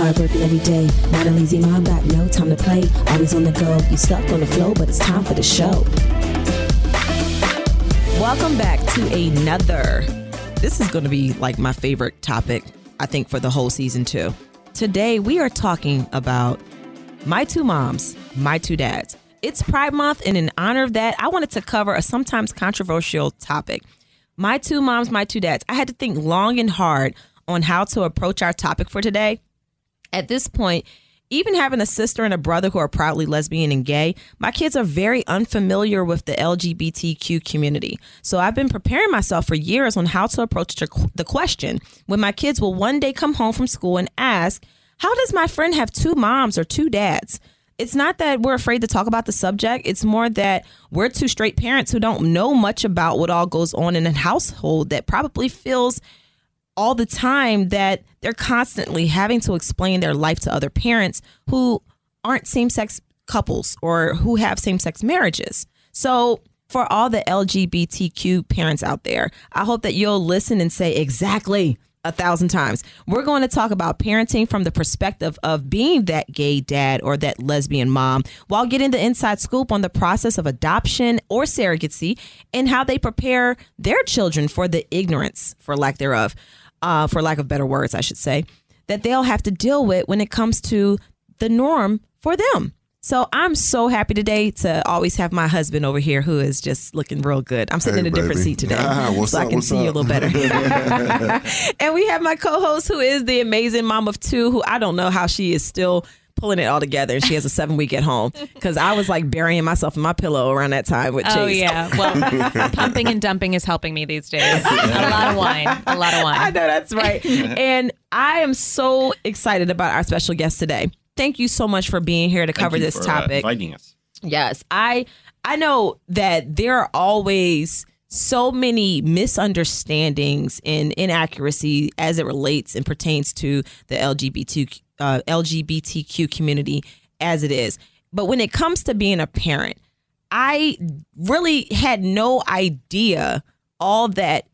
Hard working every day, not a lazy mom, got no time to play. Always on the go, you stuck on the flow, but it's time for the show. Welcome back to another. This is going to be like my favorite topic, I think, for the whole season too. Today we are talking about my two moms, my two dads. It's Pride Month, and in honor of that, I wanted to cover a sometimes controversial topic. My two moms, my two dads. I had to think long and hard on how to approach our topic for today. At this point, even having a sister and a brother who are proudly lesbian and gay, my kids are very unfamiliar with the LGBTQ community. So I've been preparing myself for years on how to approach the question when my kids will one day come home from school and ask, how does my friend have two moms or two dads? It's not that we're afraid to talk about the subject. It's more that we're two straight parents who don't know much about what all goes on in a household that probably feels all the time that they're constantly having to explain their life to other parents who aren't same-sex couples or who have same-sex marriages. So for all the LGBTQ parents out there, I hope that you'll listen and say exactly 1,000 times. We're going to talk about parenting from the perspective of being that gay dad or that lesbian mom, while getting the inside scoop on the process of adoption or surrogacy and how they prepare their children for the ignorance, for lack of better words, I should say, that they'll have to deal with when it comes to the norm for them. So I'm so happy today to always have my husband over here who is just looking real good. I'm sitting in a different seat today, I can see you a little better. And we have my co-host, who is the amazing mom of two, who I don't know how she is still pulling it all together. She has a 7-week at home, because I was like burying myself in my pillow around that time with Chase. Oh yeah, well, pumping and dumping is helping me these days. Yeah. A lot of wine. I know, that's right. And I am so excited about our special guest today. Thank you so much for being here to cover this topic. Inviting us. Yes. I know that there are always so many misunderstandings and inaccuracy as it relates and pertains to the LGBTQ community as it is. But when it comes to being a parent, I really had no idea all that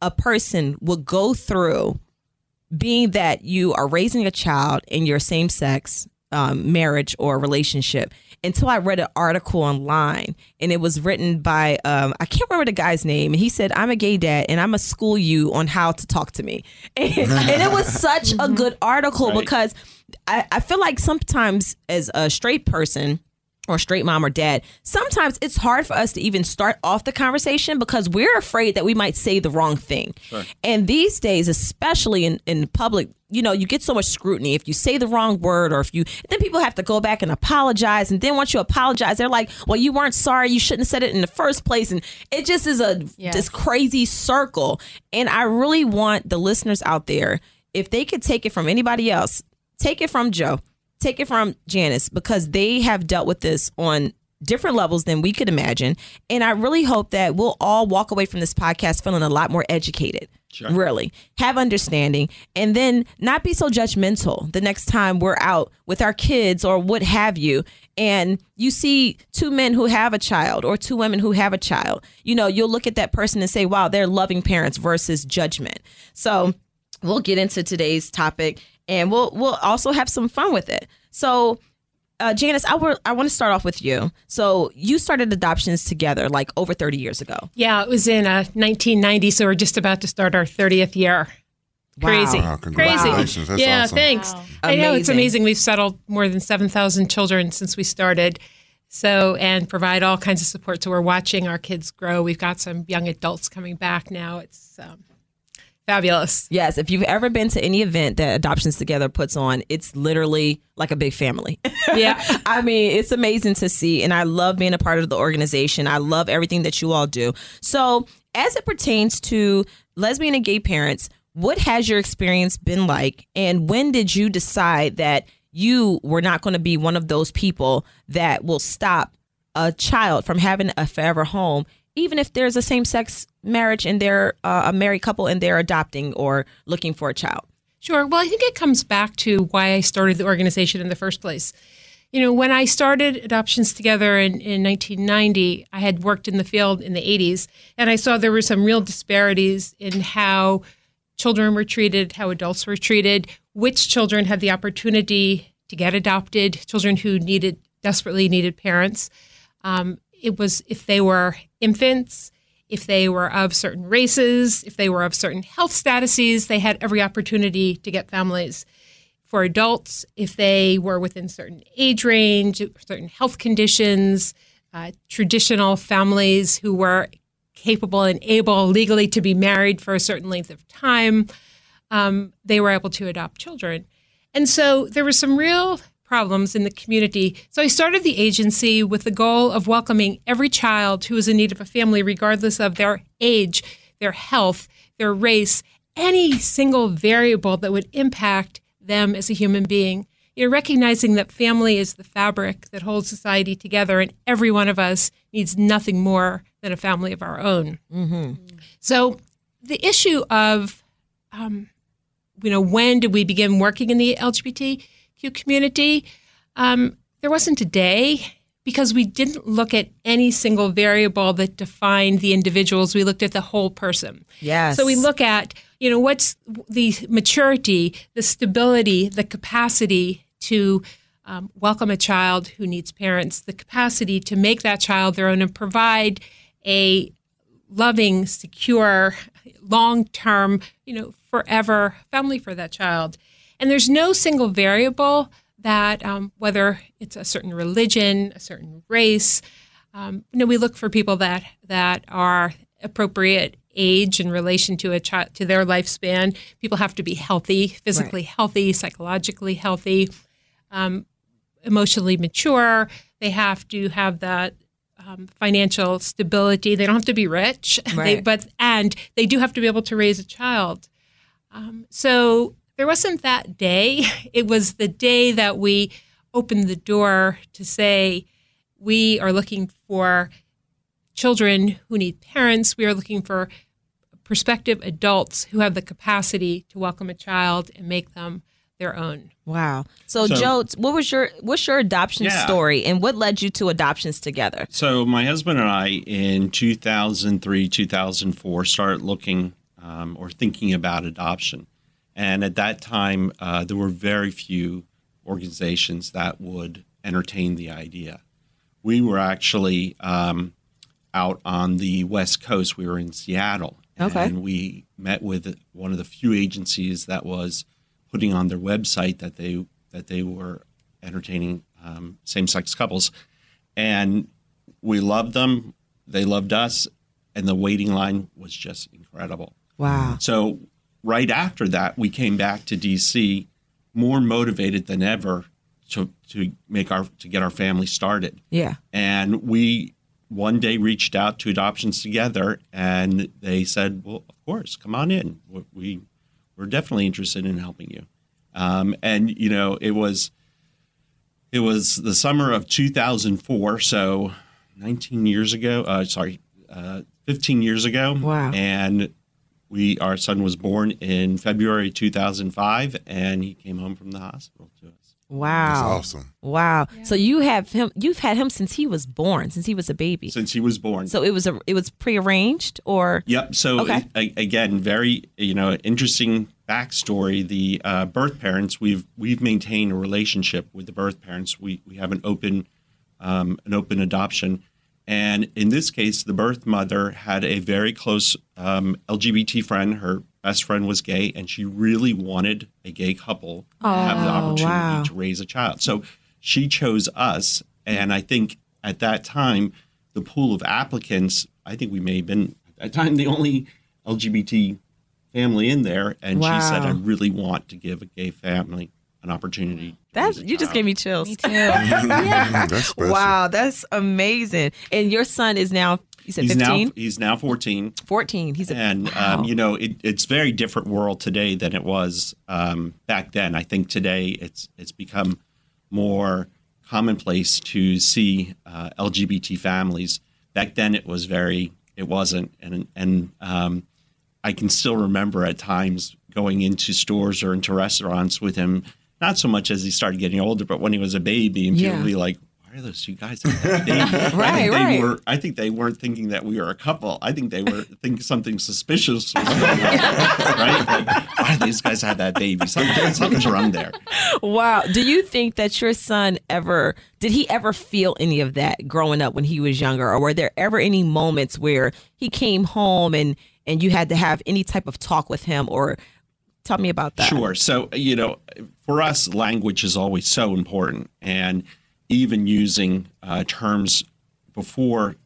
a person would go through, being that you are raising a child in your same-sex marriage or relationship, until I read an article online, and it was written by, I can't remember the guy's name, and he said, I'm a gay dad, and I'm going to school you on how to talk to me. And it was such a good article, right? Because I feel like sometimes as a straight person, or straight mom or dad, sometimes it's hard for us to even start off the conversation because we're afraid that we might say the wrong thing. Sure. And these days, especially in public, you know, you get so much scrutiny if you say the wrong word, or if you, then people have to go back and apologize. And then once you apologize, they're like, well, you weren't sorry. You shouldn't have said it in the first place. And it just is this crazy circle. And I really want the listeners out there, if they could take it from anybody else, take it from Joe. Take it from Janice, because they have dealt with this on different levels than we could imagine. And I really hope that we'll all walk away from this podcast feeling a lot more educated, sure. Really have understanding, and then not be so judgmental the next time we're out with our kids or what have you. And you see two men who have a child or two women who have a child, you know, you'll look at that person and say, wow, they're loving parents versus judgment. So we'll get into today's topic. And we'll also have some fun with it. So, Janice, I want to start off with you. So you started Adoptions Together like over 30 years ago. Yeah, it was in 1990. So we're just about to start our 30th year. Wow. Crazy. Wow, congratulations. Crazy. That's awesome. Thanks. Wow. I know, it's amazing. We've settled more than 7,000 children since we started. So, and provide all kinds of support. So we're watching our kids grow. We've got some young adults coming back now. It's fabulous. Yes. If you've ever been to any event that Adoptions Together puts on, it's literally like a big family. Yeah. I mean, it's amazing to see. And I love being a part of the organization. I love everything that you all do. So as it pertains to lesbian and gay parents, what has your experience been like? And when did you decide that you were not going to be one of those people that will stop a child from having a forever home, even if there's a same-sex marriage and they're a married couple and they're adopting or looking for a child? Sure. Well, I think it comes back to why I started the organization in the first place. You know, when I started Adoptions Together in 1990, I had worked in the field in the 80s, and I saw there were some real disparities in how children were treated, how adults were treated, which children had the opportunity to get adopted, children who desperately needed parents. It was if they were infants, if they were of certain races, if they were of certain health statuses, they had every opportunity to get families. For adults, if they were within certain age range, certain health conditions, traditional families who were capable and able legally to be married for a certain length of time, they were able to adopt children. And so there were some real problems in the community. So I started the agency with the goal of welcoming every child who is in need of a family, regardless of their age, their health, their race, any single variable that would impact them as a human being. You know, recognizing that family is the fabric that holds society together, and every one of us needs nothing more than a family of our own. Mm-hmm. So the issue of, when did we begin working in the LGBTQ community? There wasn't a day, because we didn't look at any single variable that defined the individuals. We looked at the whole person. Yes. So we look at, what's the maturity, the stability, the capacity to welcome a child who needs parents, the capacity to make that child their own and provide a loving, secure, long-term, forever family for that child. And there's no single variable that, whether it's a certain religion, a certain race, we look for people that are appropriate age in relation to a child, to their lifespan. People have to be healthy, physically right. healthy, psychologically healthy, emotionally mature. They have to have that financial stability. They don't have to be rich, right. but they do have to be able to raise a child. So there wasn't that day. It was the day that we opened the door to say, we are looking for children who need parents. We are looking for prospective adults who have the capacity to welcome a child and make them their own. Wow. So Joe, what's your adoption story, and what led you to Adoptions Together? So my husband and I in 2003, 2004 started looking or thinking about adoption. And at that time, there were very few organizations that would entertain the idea. We were actually out on the West Coast. We were in Seattle. Okay. And we met with one of the few agencies that was putting on their website that they were entertaining same-sex couples. And we loved them. They loved us. And the waiting line was just incredible. Wow. So right after that, we came back to D.C. more motivated than ever to get our family started. Yeah. And we one day reached out to Adoptions Together, and they said, well, of course, come on in. We're definitely interested in helping you. It was the summer of 2004, so 15 years ago. Wow. And our son was born in February 2005, and he came home from the hospital to us. Wow. That's awesome. Wow. Yeah. So you've had him since he was born, since he was a baby. Since he was born. So it was prearranged or? Yep. So okay. Again, very, interesting backstory. The birth parents, we've maintained a relationship with the birth parents. We have an open adoption. And in this case, the birth mother had a very close LGBT friend. Her best friend was gay, and she really wanted a gay couple to have the opportunity to raise a child. So she chose us, and I think at that time, the pool of applicants, I think we may have been, at that time, the only LGBT family in there, and she said, I really want to give a gay family an opportunity. You just gave me chills. Me too. Yeah. That's special. Wow, that's amazing. And your son is now, you said 15? He's now 14. Wow. It's very different world today than it was back then. I think today it's become more commonplace to see LGBT families. Back then it was it wasn't. And I can still remember at times going into stores or into restaurants with him. Not so much as he started getting older, but when he was a baby, and people would be like, why are those two guys dating? Right. I think they weren't thinking that we were a couple. I think they were thinking something suspicious was going on, right? Like, why do these guys have that baby? Something's wrong there. Wow. Do you think that your son ever, did he ever feel any of that growing up when he was younger? Or were there ever any moments where he came home and you had to have any type of talk with him? Or tell me about that. Sure. So, you know, for us, language is always so important. And even using terms before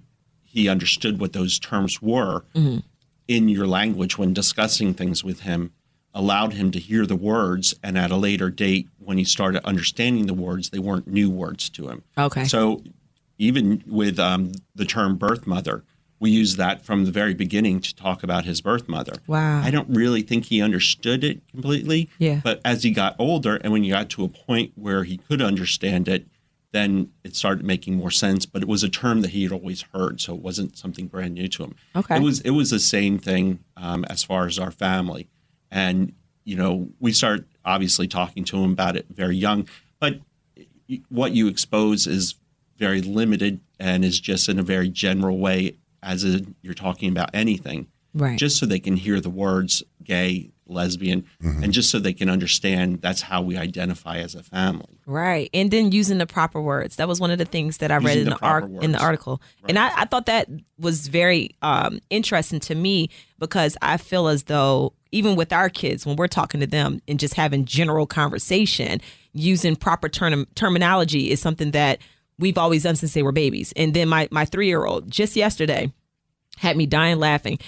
he understood what those terms were mm-hmm. in your language when discussing things with him allowed him to hear the words. And at a later date, when he started understanding the words, they weren't new words to him. Okay. So even with the term birth mother, we used that from the very beginning to talk about his birth mother. Wow. I don't really think he understood it completely. Yeah. But as he got older and when he got to a point where he could understand it, then it started making more sense. But it was a term that he had always heard, so it wasn't something brand new to him. Okay. It was the same thing as far as our family. And, you know, we started obviously talking to him about it very young. But what you expose is very limited and is just in a very general way as in you're talking about anything. Right. Just so they can hear the words gay, lesbian, mm-hmm. and just so they can understand that's how we identify as a family. Right. And then using the proper words. That was one of the things that I read in the article. Right. And I thought that was very interesting to me because I feel as though even with our kids, when we're talking to them and just having general conversation, using proper terminology is something that we've always done since they were babies. And then my 3-year-old just yesterday had me dying laughing.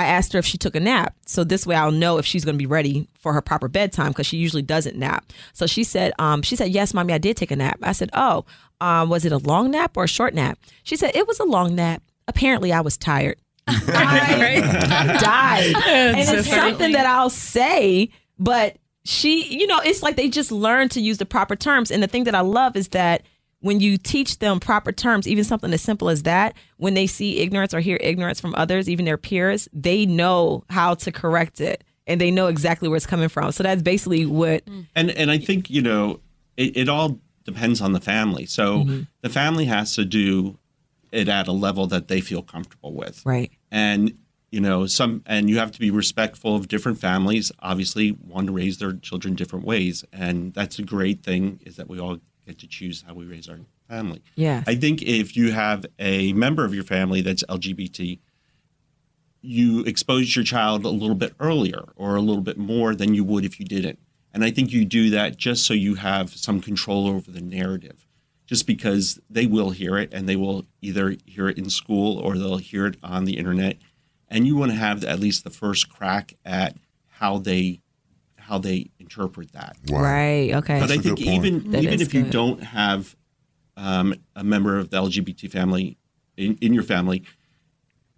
I asked her if she took a nap. So this way I'll know if she's going to be ready for her proper bedtime because she usually doesn't nap. So she said, yes, mommy, I did take a nap. I said, oh, was it a long nap or a short nap? She said, it was a long nap. Apparently I was tired. I died. And it's something that I'll say, but she, you know, it's like they just learn to use the proper terms. And the thing that I love is that when you teach them proper terms, even something as simple as that, when they see ignorance or hear ignorance from others, even their peers, they know how to correct it and they know exactly where it's coming from. So that's basically what. And I think, you know, it all depends on the family. So mm-hmm. the family has to do it at a level that they feel comfortable with. Right. And you know, and you have to be respectful of different families, obviously want to raise their children different ways. And that's a great thing is that we all get to choose how we raise our family. Yeah. I think if you have a member of your family that's LGBT, you expose your child a little bit earlier or a little bit more than you would if you didn't. And I think you do that just so you have some control over the narrative, just because they will hear it and they will either hear it in school or they'll hear it on the internet. And you want to have at least the first crack at how they interpret that. Wow. Right. Okay. But I think even if you don't have a member of the LGBT family in your family,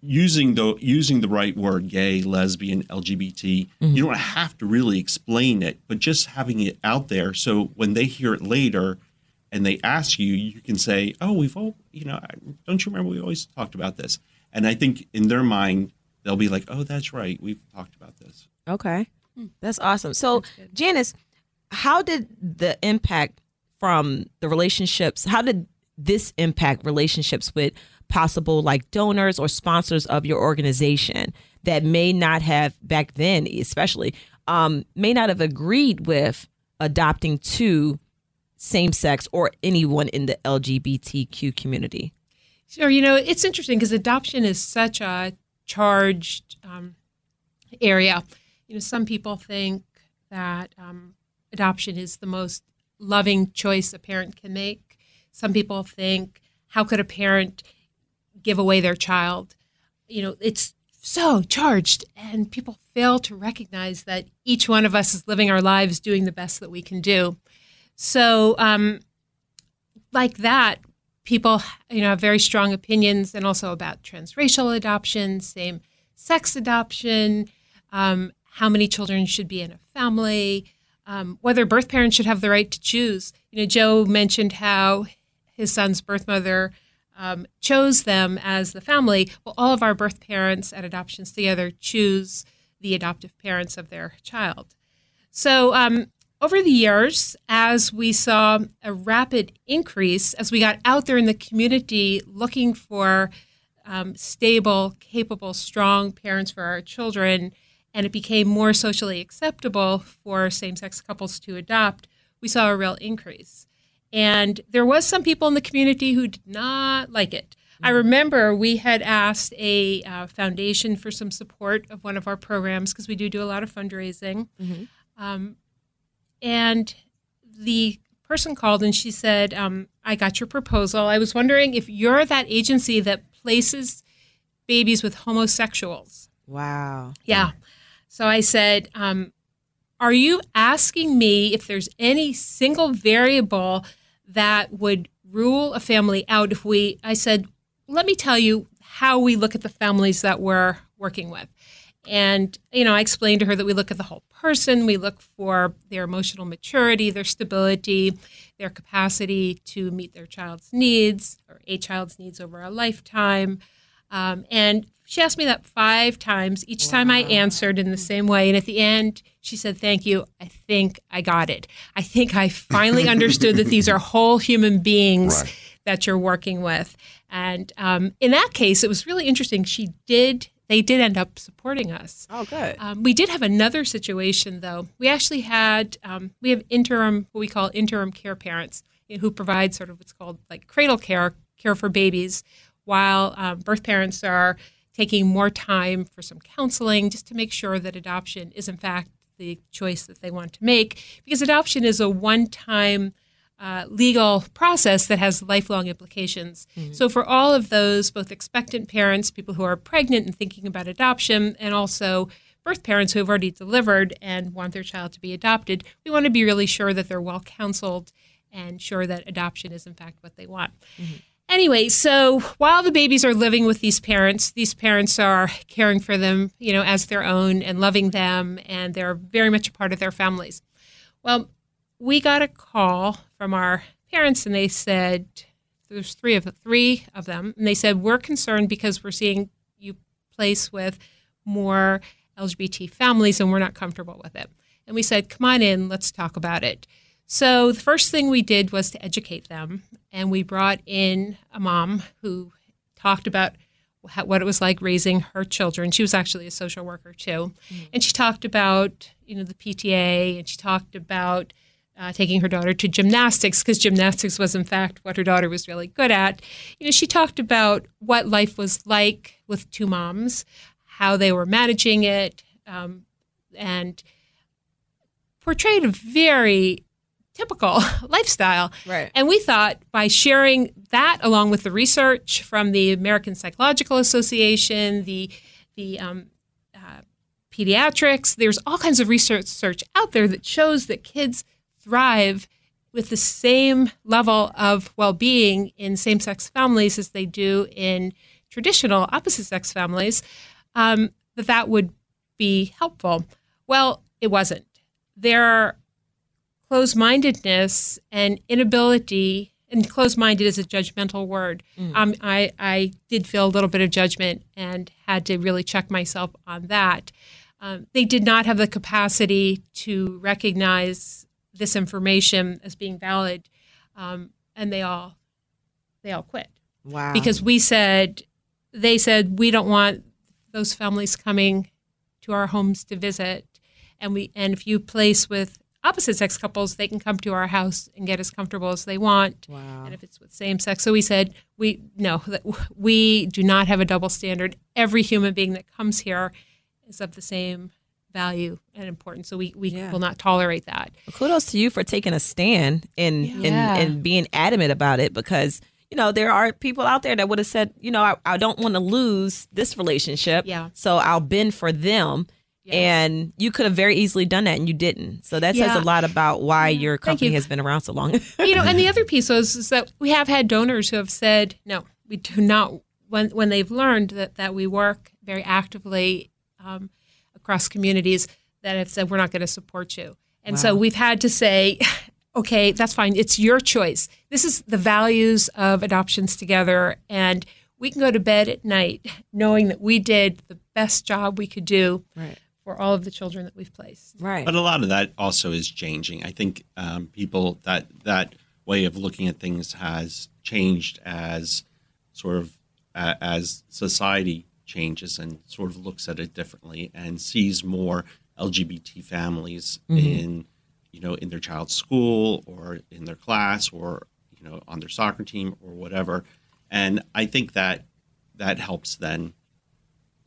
using the right word, gay, lesbian, LGBT, mm-hmm. you don't have to really explain it, but just having it out there so when they hear it later and they ask you, you can say, "Oh, we've all, you know, don't you remember we always talked about this?" And I think in their mind, they'll be like, oh, that's right. We've talked about this. Okay. That's awesome. So, Janice, how did the impact from the relationships, how did this impact relationships with possible like donors or sponsors of your organization that may not have back then, especially, may not have agreed with adopting to same-sex or anyone in the LGBTQ community? Sure. You know, it's interesting because adoption is such a charged area. You know, some people think that adoption is the most loving choice a parent can make. Some people think, how could a parent give away their child? You know, it's so charged and people fail to recognize that each one of us is living our lives doing the best that we can do. So like that, people, you know, have very strong opinions and also about transracial adoption, same-sex adoption, how many children should be in a family, whether birth parents should have the right to choose. You know, Joe mentioned how his son's birth mother chose them as the family. Well, all of our birth parents at Adoptions Together choose the adoptive parents of their child. So Over the years, as we saw a rapid increase, as we got out there in the community looking for stable, capable, strong parents for our children, and it became more socially acceptable for same-sex couples to adopt, we saw a real increase. And there was some people in the community who did not like it. I remember we had asked a foundation for some support of one of our programs because we do a lot of fundraising. Mm-hmm. And the person called and she said, I got your proposal. I was wondering if you're that agency that places babies with homosexuals. Wow. Yeah. So I said, are you asking me if there's any single variable that would rule a family out if we, I said, let me tell you how we look at the families that we're working with. And, you know, I explained to her that we look at the whole person. We look for their emotional maturity, their stability, their capacity to meet their child's needs or a child's needs over a lifetime. And she asked me that 5 times. Each time I answered in the same way. And at the end, she said, thank you. I think I got it. I think I finally understood that these are whole human beings that you're working with. And in that case, it was really interesting. They did end up supporting us. Oh, good. We did have another situation, though. We actually had, we have what we call interim care parents who provide sort of what's called like cradle care for babies, while birth parents are taking more time for some counseling just to make sure that adoption is, in fact, the choice that they want to make. Because adoption is a one-time legal process that has lifelong implications. Mm-hmm. So for all of those, both expectant parents, people who are pregnant and thinking about adoption, and also birth parents who have already delivered and want their child to be adopted, we want to be really sure that they're well counseled and sure that adoption is in fact what they want. Mm-hmm. Anyway, so while the babies are living with these parents are caring for them, you know, as their own and loving them, and they're very much a part of their families. Well, we got a call from our parents, and they said, there's three of them, and they said, we're concerned because we're seeing you place with more LGBT families, and we're not comfortable with it. And we said, come on in, let's talk about it. So the first thing we did was to educate them, and we brought in a mom who talked about what it was like raising her children. She was actually a social worker, too, mm-hmm. and she talked about, you know, the PTA, and she talked about taking her daughter to gymnastics because gymnastics was, in fact, what her daughter was really good at. You know, she talked about what life was like with 2 moms, how they were managing it, and portrayed a very typical lifestyle. Right. And we thought by sharing that along with the research from the American Psychological Association, the pediatrics, there's all kinds of research out there that shows that kids thrive with the same level of well-being in same-sex families as they do in traditional opposite-sex families, that would be helpful. Well, it wasn't. Their closed-mindedness and inability, and closed-minded is a judgmental word. Mm. I did feel a little bit of judgment and had to really check myself on that. They did not have the capacity to recognize this information as being valid, and they all quit. Wow! Because they said we don't want those families coming to our homes to visit, and if you place with opposite sex couples, they can come to our house and get as comfortable as they want. Wow! And if it's with same sex, so we said we do not have a double standard. Every human being that comes here is of the same value and importance, so we will not tolerate that. Well, kudos to you for taking a stand and being adamant about it, because you know there are people out there that would have said, you know, I don't want to lose this relationship, so I'll bend for them, and you could have very easily done that, and you didn't. So that says a lot about why your company has been around so long. You know, and the other piece is that we have had donors who have said, no, we do not. When they've learned that we work very actively across communities that have said, we're not going to support you. And so we've had to say, okay, that's fine. It's your choice. This is the values of Adoptions Together. And we can go to bed at night knowing that we did the best job we could do for all of the children that we've placed. Right. But a lot of that also is changing. I think people, that way of looking at things has changed as sort of as society changes and sort of looks at it differently and sees more LGBT families in, in their child's school or in their class or, on their soccer team or whatever. And I think that helps then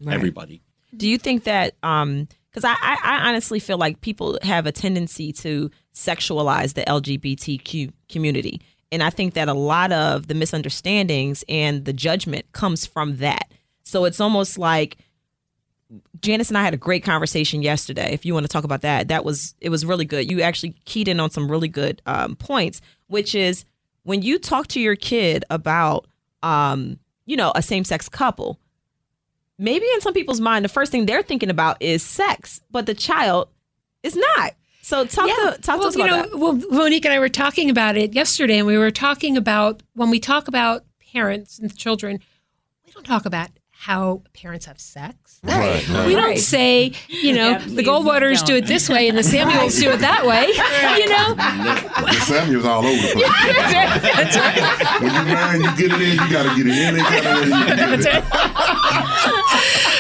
everybody. Do you think that, because I honestly feel like people have a tendency to sexualize the LGBTQ community. And I think that a lot of the misunderstandings and the judgment comes from that. So it's almost like Janice and I had a great conversation yesterday. If you want to talk about that, it was really good. You actually keyed in on some really good points, which is when you talk to your kid about, a same-sex couple, maybe in some people's mind, the first thing they're thinking about is sex, but the child is not. So talk to us about that. Well, Monique and I were talking about it yesterday, and we were talking about when we talk about parents and children, we don't talk about how parents have sex. Right. We don't say, the Goldwaters do it this way and the Samuels do it that way. Right. The Samuels all over the place. That's right. When you marry, you get it in, you got to get it in.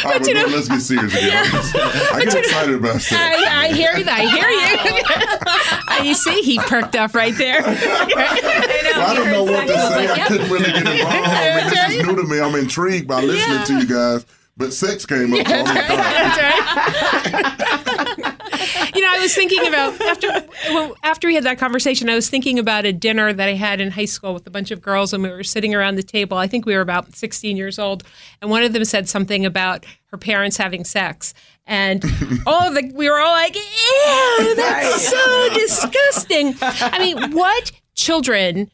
All right, let's get serious again. I get excited about sex. I hear you. You see, he perked up right there. I don't know what to say. I couldn't really get involved. This is new to me. I'm intrigued by listening to you guys, but sex came up. Yeah, that's right. I was thinking about after we had that conversation, I was thinking about a dinner that I had in high school with a bunch of girls, and we were sitting around the table. I think we were about 16 years old, and one of them said something about her parents having sex. And we were all like, ew, that's so disgusting. I mean, what children,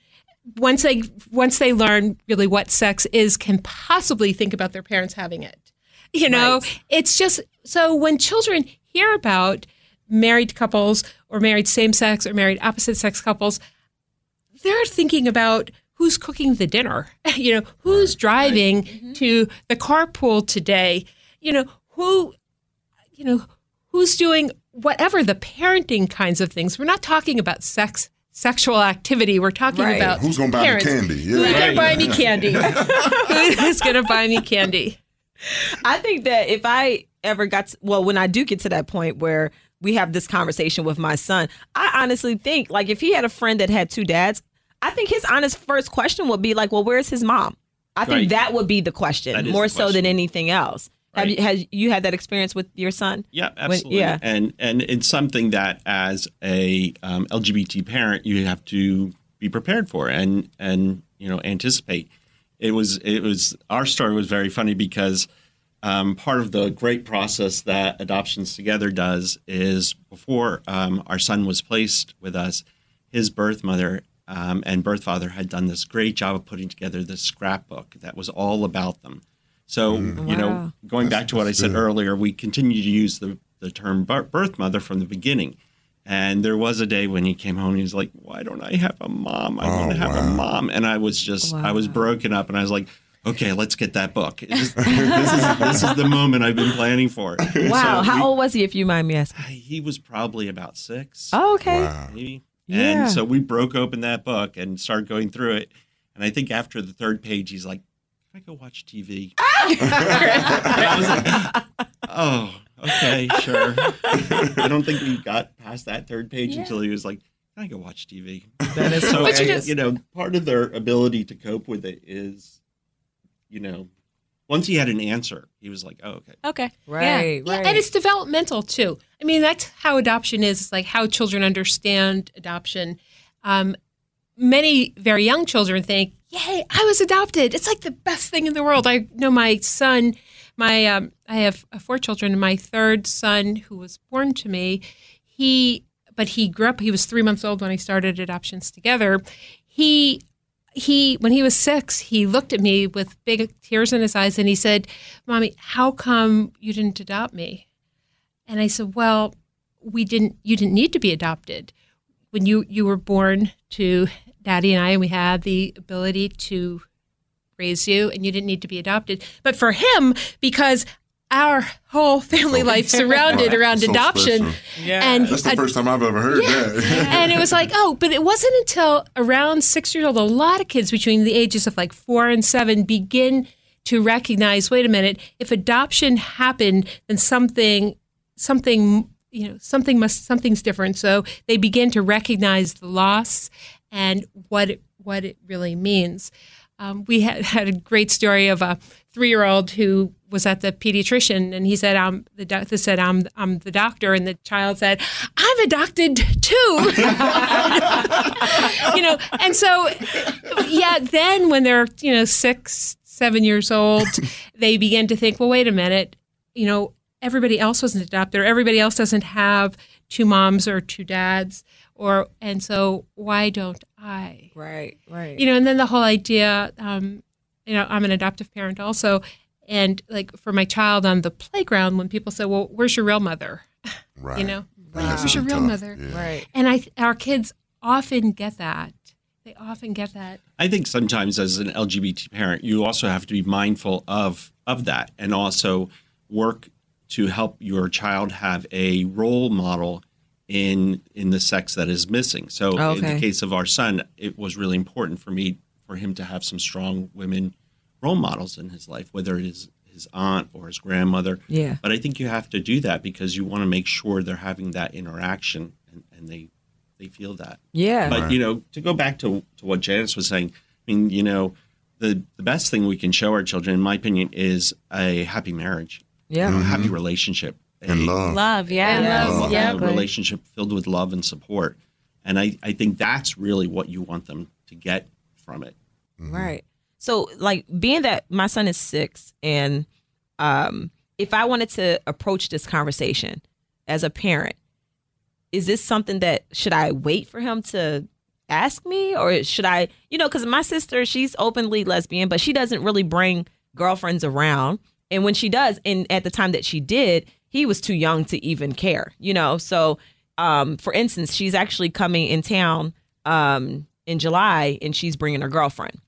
once they learn really what sex is, can possibly think about their parents having it? It's just, so when children hear about married couples or married same-sex or married opposite-sex couples, they're thinking about who's cooking the dinner, who's driving to the carpool today, who's doing whatever, the parenting kinds of things. We're not talking about sexual activity. We're talking about who's going to buy me candy. Who's going to buy me candy? I think that if I ever when I do get to that point where we have this conversation with my son, I honestly think, like, if he had a friend that had two dads, I think his honest first question would be like, well, where's his mom? I think that would be the question more so than anything else. Right. Have you had that experience with your son? Yeah, absolutely. And it's something that as a LGBT parent, you have to be prepared for and anticipate. It was our story was very funny because part of the great process that Adoptions Together does is before our son was placed with us, his birth mother and birth father had done this great job of putting together this scrapbook that was all about them. So, going back to what I said earlier, we continue to use the term birth mother from the beginning. And there was a day when he came home and he was like, why don't I have a mom? I want to have a mom. And I was just, I was broken up and I was like, okay, let's get that book. This is the moment I've been planning for. Wow. So how old was he, if you mind me asking? He was probably about 6. Oh, okay. Wow. Maybe. Yeah. And so we broke open that book and started going through it. And I think after the 3rd page, he's like, I go watch TV. I was like, oh, okay, sure. I don't think we got past that 3rd page until he was like, I go watch TV. That is so, part of their ability to cope with it is, once he had an answer, he was like, oh, okay. Okay. Right. Yeah. Right. And it's developmental, too. I mean, that's how adoption is. It's like how children understand adoption. Many very young children think, yay, I was adopted. It's like the best thing in the world. I know my son, I have 4 children, and my 3rd son, who was born to me, he grew up, he was 3 months old when I started Adoptions Together. He when he was 6, he looked at me with big tears in his eyes and he said, Mommy, how come you didn't adopt me? And I said, well, you didn't need to be adopted. When you were born to Daddy and I, and we had the ability to raise you, and you didn't need to be adopted. But for him, because our whole family life surrounded around adoption. Yeah. And that's the first time I've ever heard that. And it was like, oh, but it wasn't until around 6 years old, a lot of kids between the ages of like 4 and 7 begin to recognize, wait a minute, if adoption happened, then something's different. So they begin to recognize the loss and what it really means. We had a great story of a 3-year-old who was at the pediatrician, and he said, "I'm the doctor," and the child said, "I'm adopted too." And so, then when they're 6, 7 years old, they begin to think, "Well, wait a minute, everybody else wasn't adopted, or everybody else doesn't have 2 moms or 2 dads." And so why don't I? Right. And then the whole idea, I'm an adoptive parent also. And like for my child on the playground, when people say, well, where's your real mother? Right. Wow. Where's your real mother? Yeah. Right. And our kids often get that. They often get that. I think sometimes as an LGBT parent, you also have to be mindful of that and also work to help your child have a role model in the sex that is missing. So in the case of our son, it was really important for him to have some strong women role models in his life, whether it is his aunt or his grandmother. Yeah. But I think you have to do that because you want to make sure they're having that interaction and they feel that. Yeah. But, to go back to what Janice was saying, I mean, the best thing we can show our children, in my opinion, is a happy marriage. Yeah. Mm-hmm. A happy relationship. And love. Love, yeah. A relationship filled with love and support. And I think that's really what you want them to get from it. Mm-hmm. Right. So, being that my son is 6, and if I wanted to approach this conversation as a parent, is this something that, should I wait for him to ask me? Or should I, because my sister, she's openly lesbian, but she doesn't really bring girlfriends around. And when she does, and at the time that she did, he was too young to even care, So, for instance, she's actually coming in town in July, and she's bringing her girlfriend.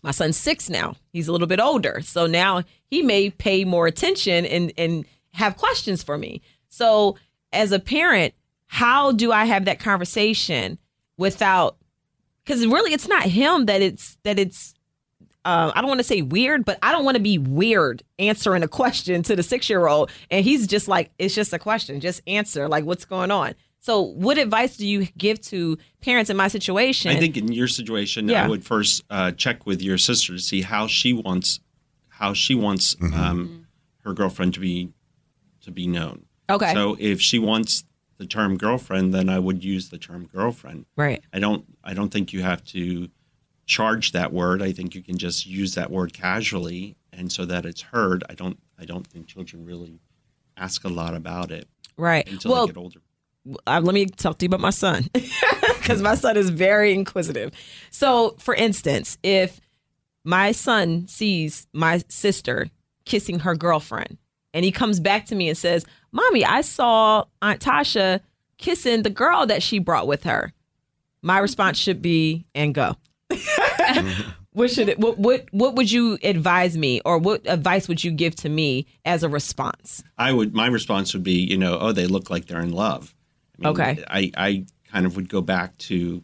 My son's 6 now. He's a little bit older. So now he may pay more attention and have questions for me. So as a parent, how do I have that conversation without, because really it's not him that it's. I don't want to say weird, but I don't want to be weird answering a question to the 6-year-old. And he's just like, it's just a question, just answer, what's going on? So what advice do you give to parents in my situation? I think in your situation, I would first check with your sister to see how she wants her girlfriend to be known. Okay. So if she wants the term girlfriend, then I would use the term girlfriend. Right. I don't think you have to charge that word. I think you can just use that word casually, and so that it's heard. I don't think children really ask a lot about it. Right. Until they get older. Let me talk to you about my son, because my son is very inquisitive. So, for instance, if my son sees my sister kissing her girlfriend, and he comes back to me and says, "Mommy, I saw Aunt Tasha kissing the girl that she brought with her," my response should be, "And go." What would you advise me, or what advice would you give to me as a response? My response would be, oh, they look like they're in love. I kind of would go back to,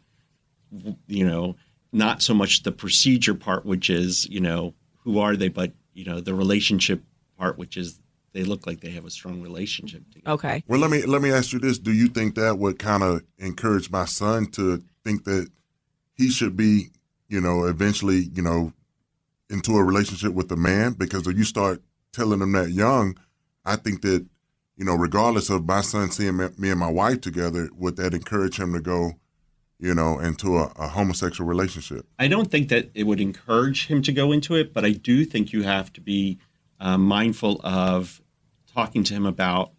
not so much the procedure part, which is, who are they, but, the relationship part, which is they look like they have a strong relationship together. Okay. Well, let me ask you this. Do you think that would kind of encourage my son to think that he should be, eventually, into a relationship with a man? Because if you start telling them that young, I think that, regardless of my son seeing me and my wife together, would that encourage him to go, into a homosexual relationship? I don't think that it would encourage him to go into it, but I do think you have to be mindful of talking to him about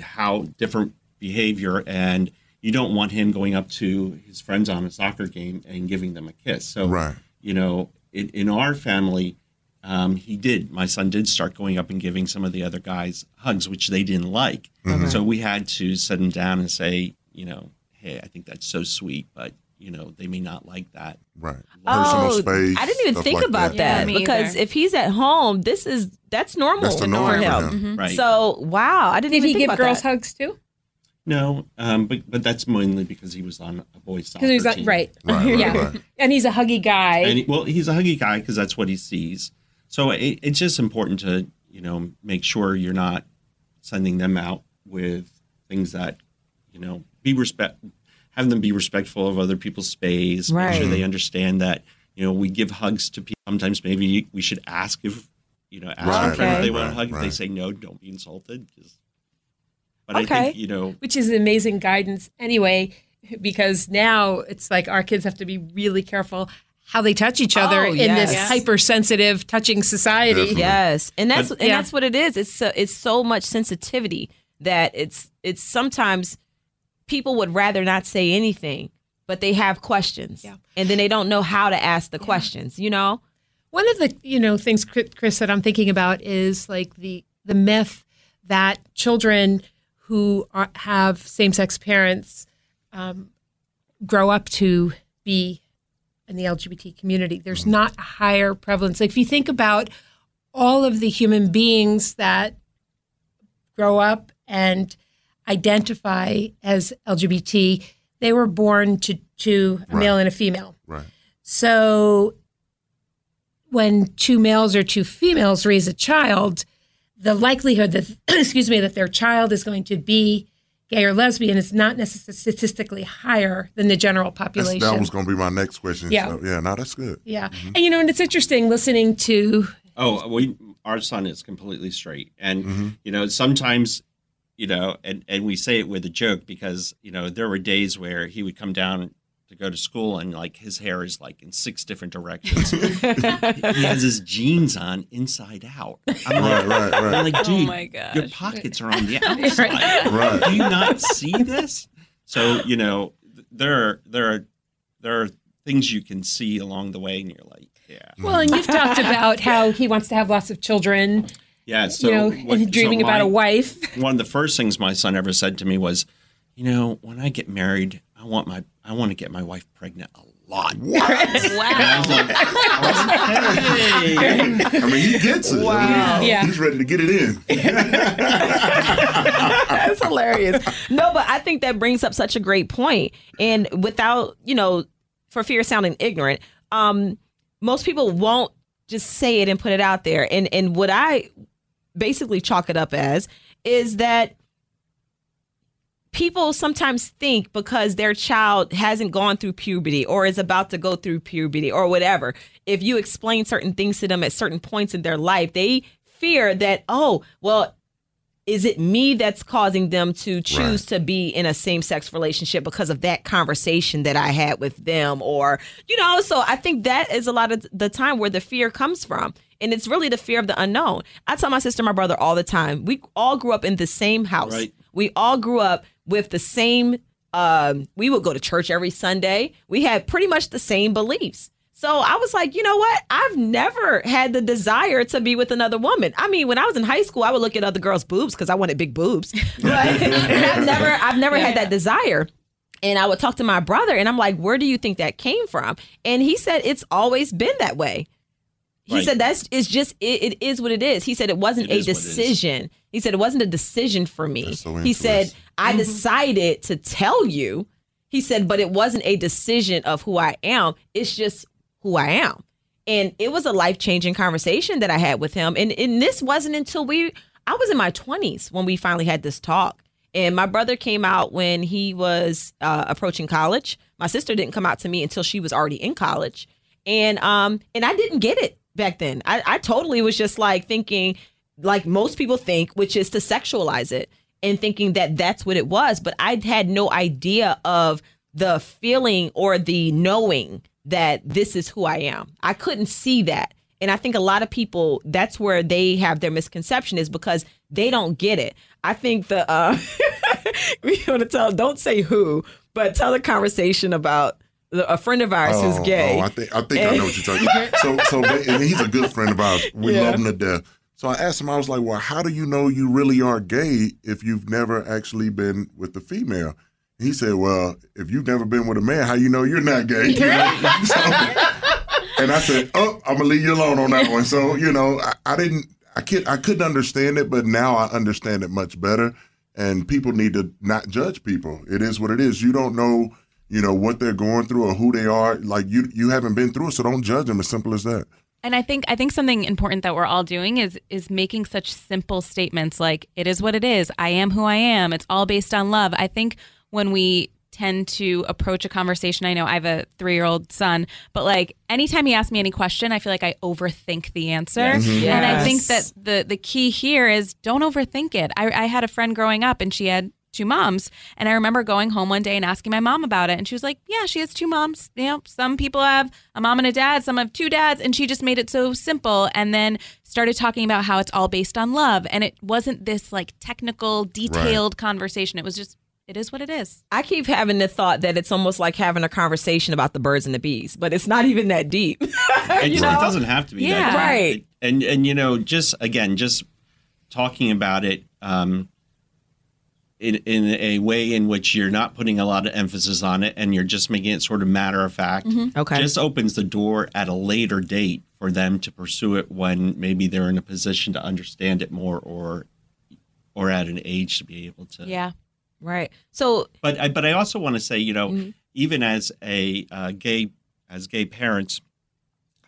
how different behavior, and you don't want him going up to his friends on a soccer game and giving them a kiss. So, in our family, my son did start going up and giving some of the other guys hugs, which they didn't like. Mm-hmm. So we had to sit him down and say, hey, I think that's so sweet, but you know, they may not like that. Right. Personal space. I didn't even think about that because if he's at home, that's normal for him. Mm-hmm. Right. So, wow, I didn't even think about that. Did he give girls hugs too? No, but that's mainly because he was on a boys' soccer team. Right. Yeah. Right. And he's a huggy guy. And he's a huggy guy because that's what he sees. So it's just important to, you know, make sure you're not sending them out with things that, you know, have them be respectful of other people's space. Right. Make sure they understand that, you know, we give hugs to people. Sometimes maybe we should ask if, you know, if they want a hug. If they say no, don't be insulted. I think, you know, which is amazing guidance anyway, because now it's like our kids have to be really careful how they touch each other in this hypersensitive touching society. Definitely. Yes, and that's what it is. It's so much sensitivity that it's sometimes people would rather not say anything, but they have questions, and then they don't know how to ask the questions. You know, one of the things, Chris, that I'm thinking about is like the myth that children who have same-sex parents grow up to be in the LGBT community. There's not a higher prevalence. Like if you think about all of the human beings that grow up and identify as LGBT, they were born to a male and a female. Right. So when two males or two females raise a child, the likelihood that their child is going to be gay or lesbian is not necessarily statistically higher than the general population. That was going to be my next question. Yeah. So, that's good. Yeah. Mm-hmm. And, and it's interesting listening to. Oh, our son is completely straight. And, sometimes, and we say it with a joke because, there were days where he would come down to go to school and like his hair is like in 6 different directions. He has his jeans on inside out. I'm like, I'm like, dude, oh my gosh, your pockets are on the outside. Do you not see this? So, there are things you can see along the way and you're like, Well, and you've talked about how he wants to have lots of children. Yeah. So dreaming about a wife. One of the first things my son ever said to me was, when I get married, I want to get my wife pregnant a lot. What? Wow. He gets it. Wow. He's ready to get it in. That's hilarious. No, but I think that brings up such a great point. And without, for fear of sounding ignorant, most people won't just say it and put it out there. And what I basically chalk it up as is that people sometimes think because their child hasn't gone through puberty or is about to go through puberty or whatever, if you explain certain things to them at certain points in their life, they fear that, is it me that's causing them to choose to be in a same-sex relationship because of that conversation that I had with them? Or, so I think that is a lot of the time where the fear comes from. And it's really the fear of the unknown. I tell my sister and my brother all the time, we all grew up in the same house. Right. We all grew up with the same, we would go to church every Sunday. We had pretty much the same beliefs. So I was like, you know what? I've never had the desire to be with another woman. I mean, when I was in high school, I would look at other girls' boobs because I wanted big boobs. But I've never had that desire. And I would talk to my brother and I'm like, where do you think that came from? And he said, it's always been that way. He said, it is what it is. He said, it wasn't a decision. He said, it wasn't a decision for me. He said, I decided to tell you. He said, but it wasn't a decision of who I am. It's just who I am. And it was a life-changing conversation that I had with him. And this wasn't until I was in my 20s when we finally had this talk. And my brother came out when he was approaching college. My sister didn't come out to me until she was already in college. And I didn't get it. Back then, I totally was just like thinking like most people think, which is to sexualize it and thinking that that's what it was. But I had no idea of the feeling or the knowing that this is who I am. I couldn't see that. And I think a lot of people, that's where they have their misconception is because they don't get it. I think we want to tell, don't say who, but tell the conversation about a friend of ours who's gay. I think I know what you're talking about. So he's a good friend of ours. We love him to death. So I asked him, I was like, well, how do you know you really are gay if you've never actually been with a female? He said, well, if you've never been with a man, how you know you're not gay? You know? So, and I said, oh, I'm going to leave you alone on that one. So, you know, I couldn't understand it, but now I understand it much better. And people need to not judge people. It is what it is. You don't know, you know, what they're going through or who they are. Like, you haven't been through it, so don't judge them. As simple as that. And I think something important that we're all doing is making such simple statements like, it is what it is. I am who I am. It's all based on love. I think when we tend to approach a conversation, I know I have a 3-year-old son, but like anytime he asks me any question, I feel like I overthink the answer. Yes. Mm-hmm. Yes. And I think that the key here is don't overthink it. I had a friend growing up and she had 2 moms. And I remember going home one day and asking my mom about it. And she was like, yeah, she has 2 moms. You know, some people have a mom and a dad, some have 2 dads. And she just made it so simple. And then started talking about how it's all based on love. And it wasn't this like technical, detailed conversation. It was just, it is what it is. I keep having the thought that it's almost like having a conversation about the birds and the bees, but it's not even that deep. It doesn't have to be that deep. Right. And, you know, just talking about it, in a way in which you're not putting a lot of emphasis on it and you're just making it sort of matter of fact, just opens the door at a later date for them to pursue it when maybe they're in a position to understand it more or at an age to be able to. Yeah, right. So, but I also want to say, you know, even as a gay parents,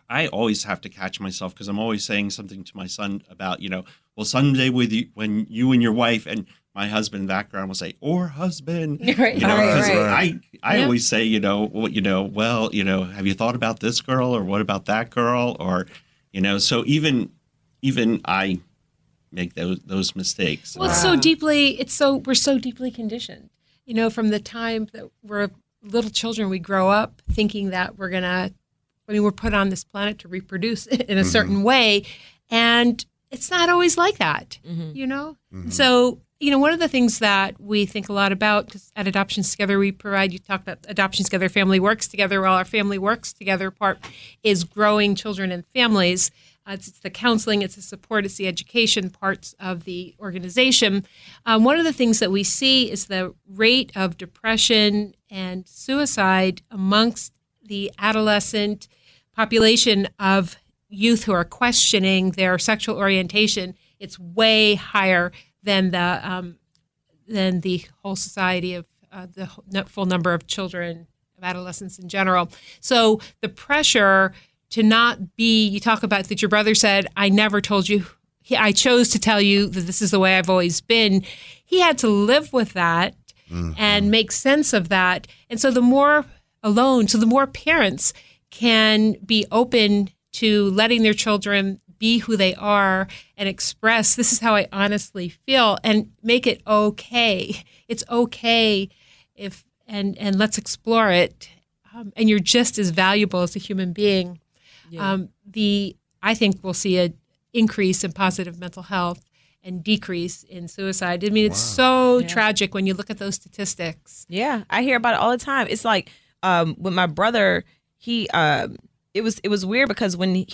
I always have to catch myself because I'm always saying something to my son about, you know, well, someday with you, when you and your wife and my husband background will say, or husband, right. You know, right. I always say, you know, have you thought about this girl or what about that girl? Or, you know, so even I make those mistakes. Well, it's so deeply, we're so deeply conditioned, you know, from the time that we're little children, we grow up thinking that we're put on this planet to reproduce in a certain way. And it's not always like that, you know? Mm-hmm. So, you know, one of the things that we think a lot about, because at Adoptions Together, you talk about Adoptions Together, Family Works Together, while our Family Works Together part is growing children and families. It's the counseling, it's the support, it's the education parts of the organization. One of the things that we see is the rate of depression and suicide amongst the adolescent population of youth who are questioning their sexual orientation. It's way higher than the whole society of the full number of children, of adolescents in general. So the pressure to not be, you talk about that your brother said, I never told you, I chose to tell you that this is the way I've always been. He had to live with that and make sense of that. And so the more parents can be open to letting their children be who they are and express, this is how I honestly feel, and make it okay. It's okay and let's explore it. And you're just as valuable as a human being. Yeah. I think we'll see an increase in positive mental health and decrease in suicide. I mean, it's so tragic when you look at those statistics. Yeah, I hear about it all the time. It's like with my brother, it was weird because when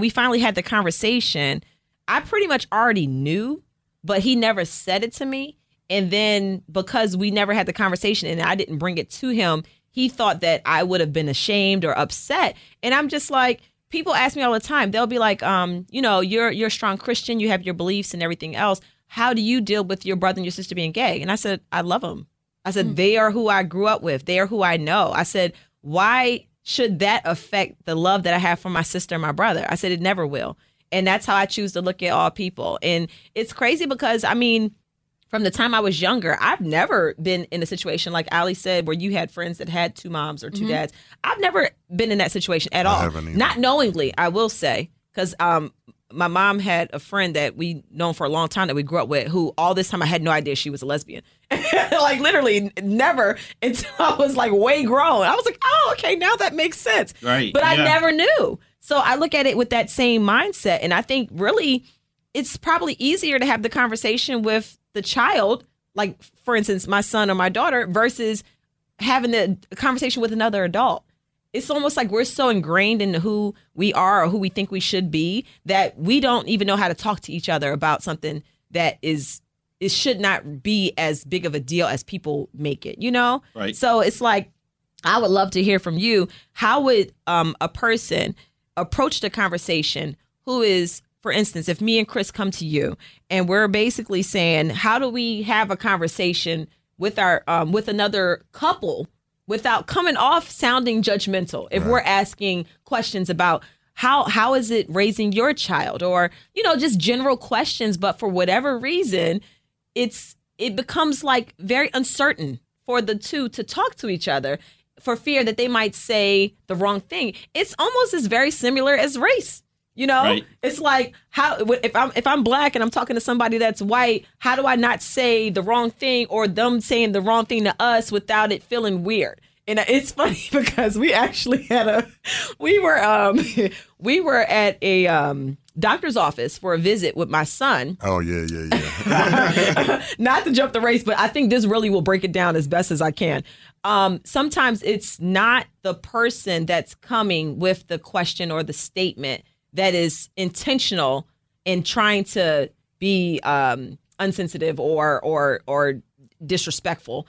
we finally had the conversation, I pretty much already knew, but he never said it to me. And then because we never had the conversation and I didn't bring it to him, he thought that I would have been ashamed or upset. And I'm just like, people ask me all the time, they'll be like, you know, you're a strong Christian, you have your beliefs and everything else. How do you deal with your brother and your sister being gay? And I said, I love them. I said, they are who I grew up with. They are who I know. I said, why should that affect the love that I have for my sister and my brother? I said, it never will. And that's how I choose to look at all people. And it's crazy because, I mean, from the time I was younger, I've never been in a situation, like Ali said, where you had friends that had 2 moms or 2 dads. I've never been in that situation at all. Not knowingly, I will say, because my mom had a friend that we known for a long time that we grew up with who all this time I had no idea she was a lesbian. Like literally never until I was like way grown. I was like, oh, okay, now that makes sense. Right. But I never knew. So I look at it with that same mindset. And I think really it's probably easier to have the conversation with the child, like for instance, my son or my daughter, versus having the conversation with another adult. It's almost like we're so ingrained into who we are or who we think we should be that we don't even know how to talk to each other about something that is it should not be as big of a deal as people make it, you know? Right. So it's like, I would love to hear from you. How would a person approach the conversation who is, for instance, if me and Chris come to you and we're basically saying, how do we have a conversation with our with another couple without coming off sounding judgmental? If right. we're asking questions about how is it raising your child, or, you know, just general questions. But for whatever reason, it becomes like very uncertain for the two to talk to each other, for fear that they might say the wrong thing. It's almost as very similar as race. You know, right. It's like, how if I'm black and I'm talking to somebody that's white, how do I not say the wrong thing, or them saying the wrong thing to us, without it feeling weird? And it's funny because we actually had we were at a doctor's office for a visit with my son. Oh, yeah. Not to jump the race, but I think this really will break it down as best as I can. Sometimes it's not the person that's coming with the question or the statement that is intentional in trying to be unsensitive or disrespectful.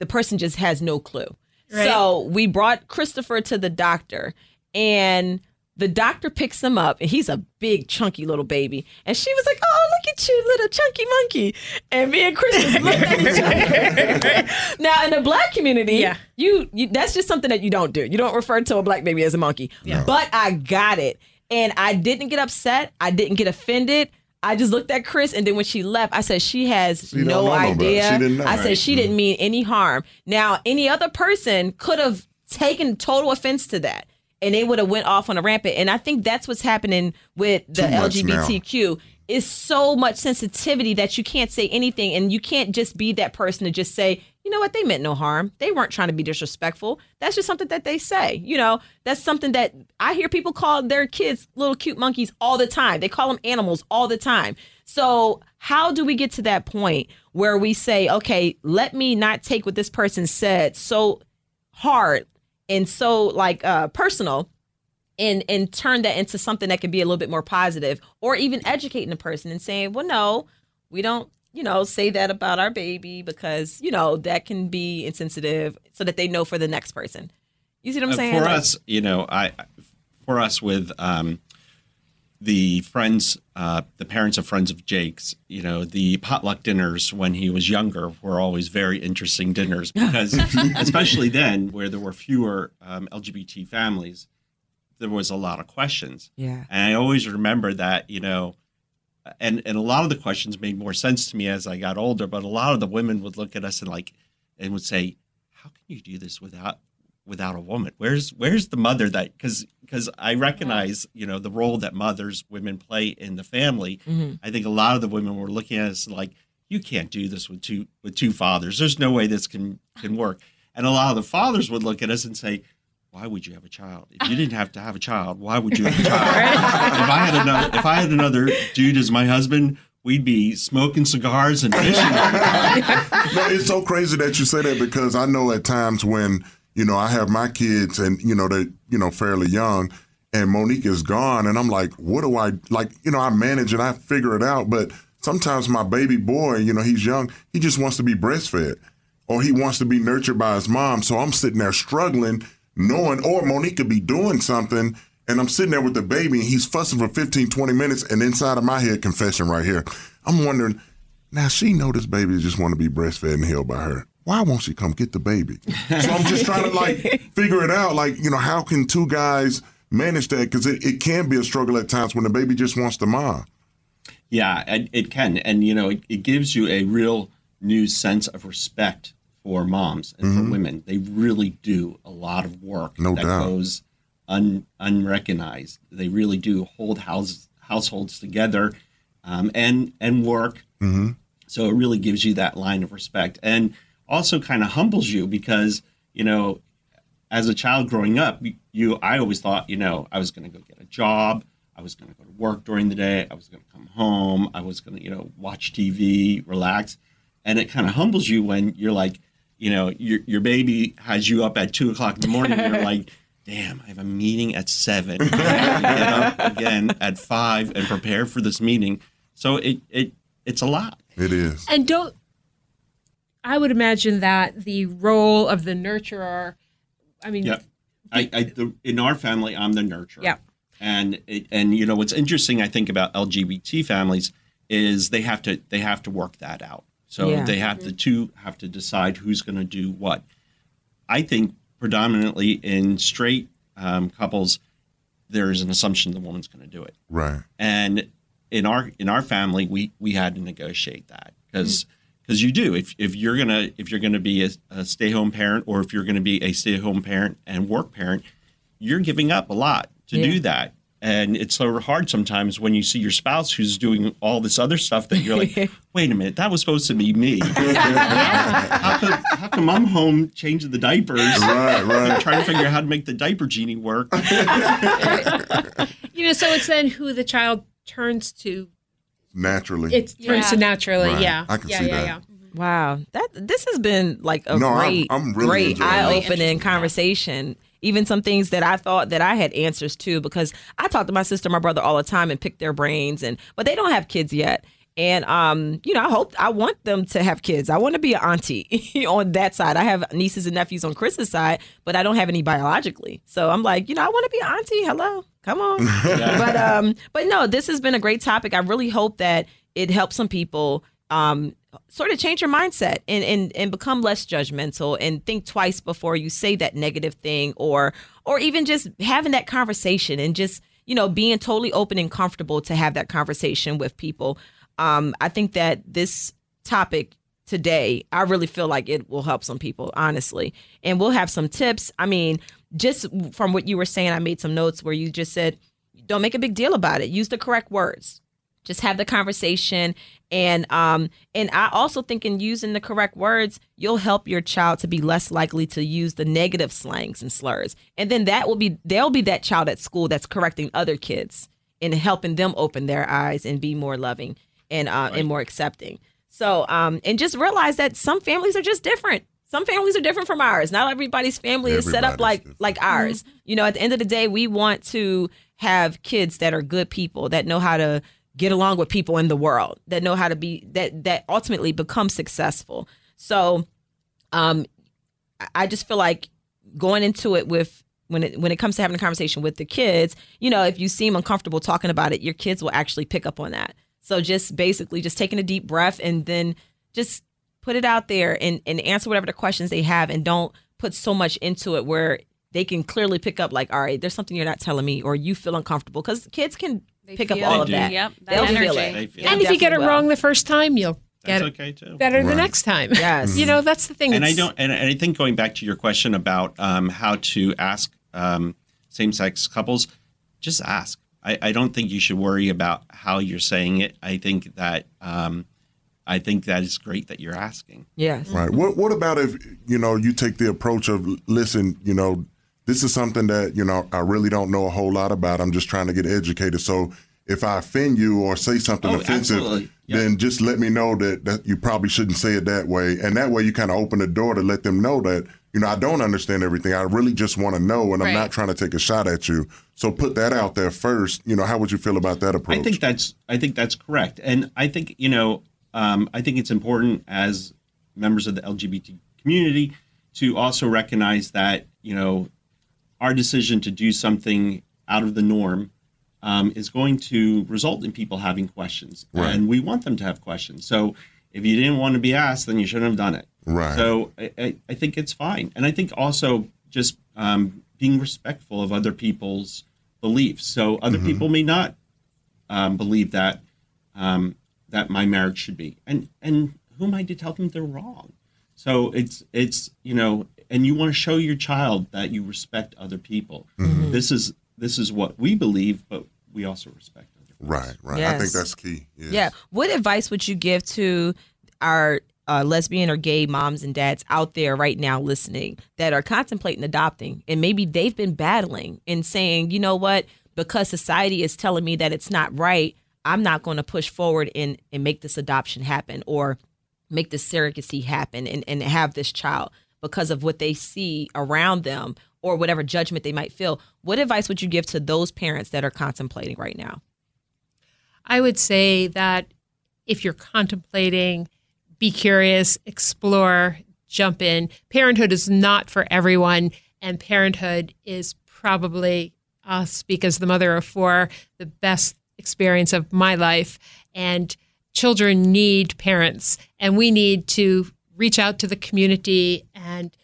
The person just has no clue. Right. So we brought Christopher to the doctor, and the doctor picks him up, and he's a big, chunky little baby. And she was like, oh, look at you, little chunky monkey. And me and Chris looked at each other. Now, in the black community, yeah. you that's just something that you don't do. You don't refer to a black baby as a monkey. Yeah. But I got it. And I didn't get upset. I didn't get offended. I just looked at Chris, and then when she left, I said, she has no idea. She didn't know, I said, she didn't mean any harm. Now, any other person could have taken total offense to that, and they would have went off on a rampant. And I think that's what's happening with the LGBTQ. It's so much sensitivity that you can't say anything, and you can't just be that person to just say, you know what, they meant no harm. They weren't trying to be disrespectful. That's just something that they say. You know, that's something that I hear people call their kids little cute monkeys all the time. They call them animals all the time. So how do we get to that point where we say, okay, let me not take what this person said so hard and so like personal, and turn that into something that can be a little bit more positive, or even educating the person and saying, well, no, we don't, you know, say that about our baby because, you know, that can be insensitive, so that they know for the next person. You see what I'm saying? For us, you know, for us with the friends, the parents of friends of Jake's, you know, the potluck dinners when he was younger were always very interesting dinners because especially then where there were fewer LGBT families, there was a lot of questions. Yeah. And I always remember that, you know, And a lot of the questions made more sense to me as I got older, but a lot of the women would look at us and would say, "How can you do this without a woman? Where's the mother that?" Because I recognize, you know, the role that women play in the family. Mm-hmm. I think a lot of the women were looking at us like, "You can't do this with two fathers. There's no way this can work." And a lot of the fathers would look at us and say, why would you have a child? If you didn't have to have a child, why would you have a child? If I had another dude as my husband, we'd be smoking cigars and fishing. No, it's so crazy that you say that, because I know at times when, you know, I have my kids and, you know, they're, you know, fairly young and Monique is gone, and I'm like, what do I, like, you know, I manage and I figure it out. But sometimes my baby boy, you know, he's young, he just wants to be breastfed or he wants to be nurtured by his mom. So I'm sitting there struggling, knowing, or Monique could be doing something, and I'm sitting there with the baby, and he's fussing for 15, 20 minutes, and inside of my head, confession right here, I'm wondering, now she know this baby just want to be breastfed and held by her. Why won't she come get the baby? So I'm just trying to, like, figure it out, like, you know, how can two guys manage that? Because it can be a struggle at times when the baby just wants the mom. Yeah, it can, and, you know, it gives you a real new sense of respect for moms and mm-hmm. for women. They really do a lot of work that goes unrecognized. They really do hold households together and work. Mm-hmm. So it really gives you that line of respect, and also kind of humbles you because, you know, as a child growing up, I always thought, you know, I was going to go get a job. I was going to go to work during the day. I was going to come home. I was going to, you know, watch TV, relax. And it kind of humbles you when you're like, you know, your baby has you up at 2:00 in the morning. And you're like, damn, I have a meeting at 7. I have to get up again at 5 and prepare for this meeting. So it It's a lot. It is. And I would imagine that the role of the nurturer, in our family, I'm the nurturer. Yeah. And you know, what's interesting, I think, about LGBT families is they have to work that out. So they have to decide who's going to do what. I think predominantly in straight couples, there is an assumption the woman's going to do it. Right. And in our family, we had to negotiate that because you do. If you're gonna be a stay-home parent, or if you're going to be a stay-home parent and work parent, you're giving up a lot to do that. And it's so hard sometimes when you see your spouse who's doing all this other stuff that you're like, wait a minute, that was supposed to be me. How come I'm home changing the diapers? Right. Trying to figure out how to make the diaper genie work. So it's then who the child turns to. Naturally. It turns to naturally, right. Yeah. I can see that. Yeah. Wow. This has been like a great eye-opening conversation. Even some things that I thought that I had answers to, because I talk to my sister, my brother all the time and pick their brains, but they don't have kids yet. And, I want them to have kids. I want to be an auntie on that side. I have nieces and nephews on Chris's side, but I don't have any biologically. So I'm like, I want to be an auntie. Hello. Come on. But no, this has been a great topic. I really hope that it helps some people sort of change your mindset and become less judgmental and think twice before you say that negative thing or even just having that conversation and just, being totally open and comfortable to have that conversation with people. I think that this topic today, I really feel like it will help some people, honestly. And we'll have some tips. Just from what you were saying, I made some notes where you just said, don't make a big deal about it. Use the correct words. Just have the conversation. And I also think in using the correct words, you'll help your child to be less likely to use the negative slangs and slurs. And then there'll be that child at school that's correcting other kids and helping them open their eyes and be more loving and more accepting. So, and just realize that some families are just different. Some families are different from ours. Not everybody's family is set up like ours. Mm-hmm. At the end of the day, we want to have kids that are good people, that know how to get along with people in the world, that know how to be, that ultimately become successful. So I just feel like going into it with, when it comes to having a conversation with the kids, if you seem uncomfortable talking about it, your kids will actually pick up on that. So just basically just taking a deep breath and then just put it out there and answer whatever the questions they have, and don't put so much into it where they can clearly pick up like, all right, there's something you're not telling me, or you feel uncomfortable, because kids can pick up all of that. Yep, they'll feel it. And if you get it wrong the first time, you'll get it better the next time. Yes. That's the thing. And I think going back to your question about how to ask same-sex couples, just ask. I don't think you should worry about how you're saying it. I think that it's great that you're asking. Yes. Right. What about if, you take the approach of, listen, this is something that, I really don't know a whole lot about. I'm just trying to get educated. So if I offend you or say something offensive, yep, then just let me know that you probably shouldn't say it that way. And that way you kind of open the door to let them know that, I don't understand everything. I really just want to know, and I'm not trying to take a shot at you. So put that out there first. How would you feel about that approach? I think that's correct. And I think, I think it's important as members of the LGBT community to also recognize that, our decision to do something out of the norm is going to result in people having questions. Right. And we want them to have questions. So if you didn't want to be asked, then you shouldn't have done it. Right. So I think it's fine. And I think also just being respectful of other people's beliefs. So other people may not believe that my marriage should be. And who am I to tell them they're wrong? So it's and you want to show your child that you respect other people. This is what we believe, but we also respect other people. Right, right. Yes. I think that's key. Yes. Yeah. What advice would you give to our lesbian or gay moms and dads out there right now listening that are contemplating adopting, and maybe they've been battling and saying, you know what, because society is telling me that it's not right, I'm not going to push forward and make this adoption happen or make this surrogacy happen and have this child because of what they see around them or whatever judgment they might feel. What advice would you give to those parents that are contemplating right now? I would say that if you're contemplating, be curious, explore, jump in. Parenthood is not for everyone, and parenthood is probably, I'll speak as the mother of four, the best experience of my life. And children need parents, and we need to reach out to the community and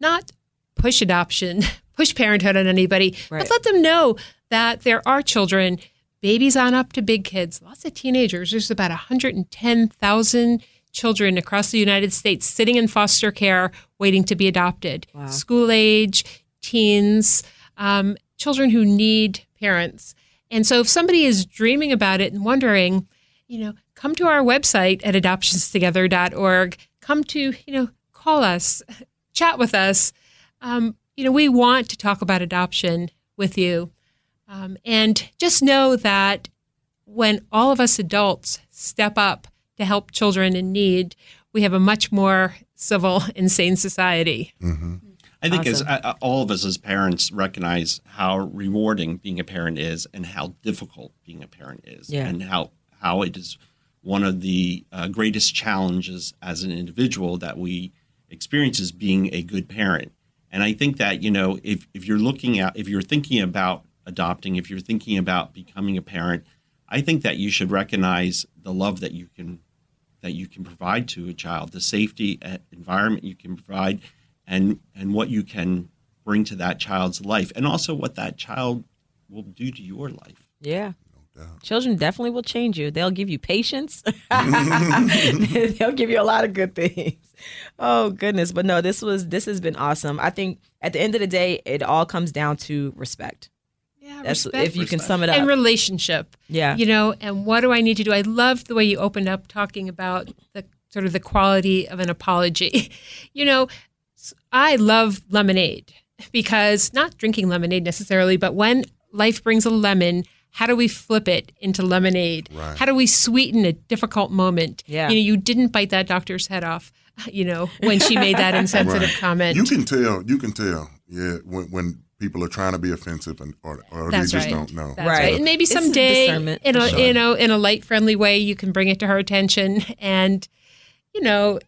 not push adoption, push parenthood on anybody, right, but let them know that there are children, babies on up to big kids, lots of teenagers. There's about 110,000 children across the United States sitting in foster care waiting to be adopted. Wow. School age, teens, children who need parents. And so if somebody is dreaming about it and wondering, you know, come to our website at adoptionstogether.org. Come to, you know, call us, chat with us. You know, we want to talk about adoption with you. And just know that when all of us adults step up to help children in need, we have a much more civil and sane society. Mm-hmm. I think as all of us as parents recognize how rewarding being a parent is and how difficult being a parent is, yeah, and how it is one of the greatest challenges as an individual that we experience is being a good parent. And I think that, you know, if you're thinking about adopting, if you're thinking about becoming a parent, I think that you should recognize the love that you can provide to a child, the safety environment you can provide, and what you can bring to that child's life, and also what that child will do to your life. Yeah. Children definitely will change you. They'll give you patience. They'll give you a lot of good things. Oh, goodness. But no, this has been awesome. I think at the end of the day, it all comes down to respect. Yeah, respect. If you can sum it up. And relationship. Yeah. You know, and what do I need to do? I love the way you opened up talking about the sort of the quality of an apology. You know, I love lemonade because not drinking lemonade necessarily, but when life brings a lemon, how do we flip it into lemonade? Right. How do we sweeten a difficult moment? Yeah. You know, you didn't bite that doctor's head off, you know, when she made that insensitive right comment. You can tell, yeah, when people are trying to be offensive or they just right don't know. That's right. And maybe someday, in a light, friendly way, you can bring it to her attention and, you know,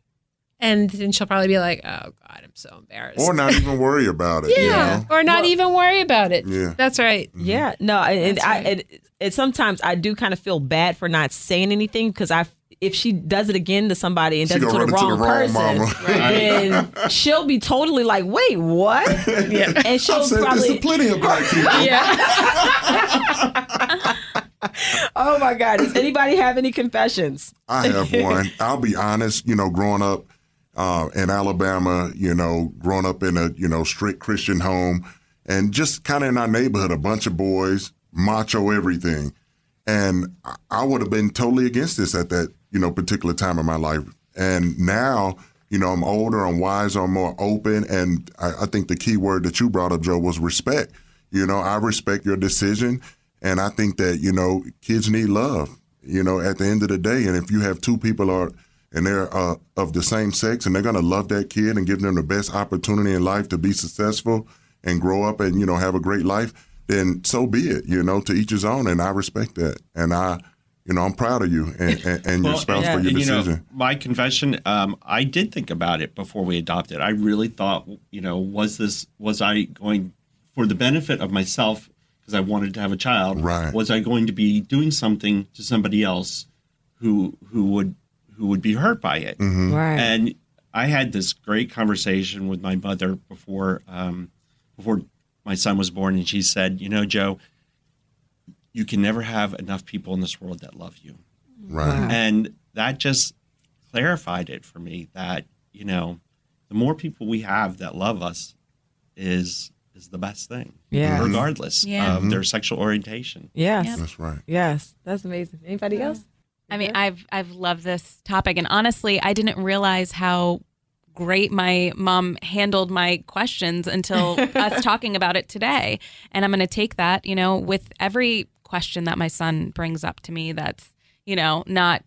and then she'll probably be like, oh, God, I'm so embarrassed. Or not even worry about it. Yeah, you know? Or not even worry about it. Yeah. That's right. Mm-hmm. Yeah. No, and right. Sometimes I do kind of feel bad for not saying anything because if she does it again to somebody and does it to the wrong person, right, then she'll be totally like, wait, what? Yeah. And she'll I've said probably this to plenty of black people. Yeah. Oh, my God. Does anybody have any confessions? I have one. I'll be honest, you know, growing up, in Alabama, you know, growing up in a, you know, strict Christian home and just kind of in our neighborhood, a bunch of boys, macho everything. And I would have been totally against this at that, you know, particular time in my life. And now, you know, I'm older, I'm wiser, I'm more open. And I think the key word that you brought up, Joe, was respect. You know, I respect your decision. And I think that, you know, kids need love, you know, at the end of the day. And if you have two people and they're of the same sex, and they're going to love that kid and give them the best opportunity in life to be successful and grow up and, you know, have a great life, then so be it, you know, to each his own. And I respect that. And I, you know, I'm proud of you and your spouse for your decision. You know, my confession, I did think about it before we adopted. I really thought, you know, was I going for the benefit of myself because I wanted to have a child? Right. Was I going to be doing something to somebody else who would be hurt by it? Mm-hmm. Right. And I had this great conversation with my mother before my son was born, and she said, you know, Joe, you can never have enough people in this world that love you. Right. Wow. And that just clarified it for me that, you know, the more people we have that love us is the best thing, yeah, regardless yeah of mm-hmm their sexual orientation. Yes. Yep. That's right. Yes. That's amazing. Anybody else? I mean, I've loved this topic, and honestly, I didn't realize how great my mom handled my questions until us talking about it today. And I'm going to take that, you know, with every question that my son brings up to me that's, you know, not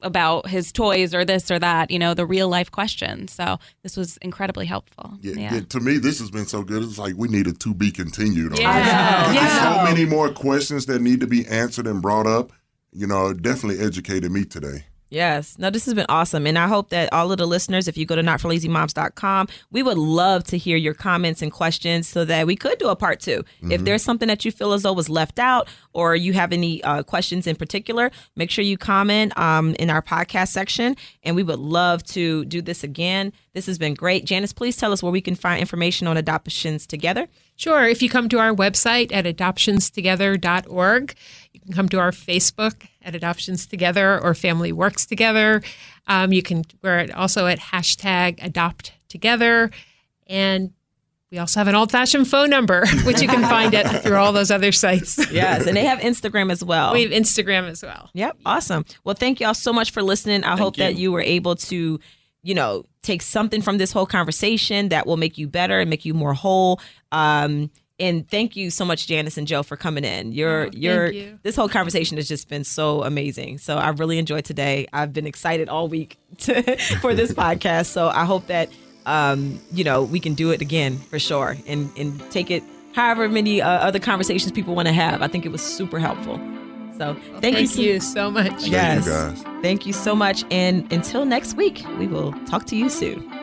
about his toys or this or that, you know, the real life question. So this was incredibly helpful. Yeah, yeah. Yeah, to me, this has been so good. It's like we needed to be continued on this. Yeah. There's so many more questions that need to be answered and brought up. you know, definitely educated me today. Yes. No, this has been awesome. And I hope that all of the listeners, if you go to notforlazymoms.com, we would love to hear your comments and questions so that we could do a part two. Mm-hmm. If there's something that you feel as though was left out or you have any questions in particular, make sure you comment in our podcast section. And we would love to do this again. This has been great. Janice, please tell us where we can find information on Adoptions Together. Sure. If you come to our website at adoptionstogether.org, you can come to our Facebook at Adoptions Together or Family Works Together. We're also at hashtag Adopt Together. And we also have an old-fashioned phone number, which you can find it through all those other sites. Yes, and they have Instagram as well. We have Instagram as well. Yep, awesome. Well, thank you all so much for listening. I hope that you were able to, you know, take something from this whole conversation that will make you better and make you more whole. And thank you so much, Janice and Joe, for coming in. This whole conversation has just been so amazing. So I really enjoyed today. I've been excited all week for this podcast. So I hope that, you know, we can do it again for sure and take it however many other conversations people want to have. I think it was super helpful. So thank you so much. Yes. Thank you guys. Thank you so much. And until next week, we will talk to you soon.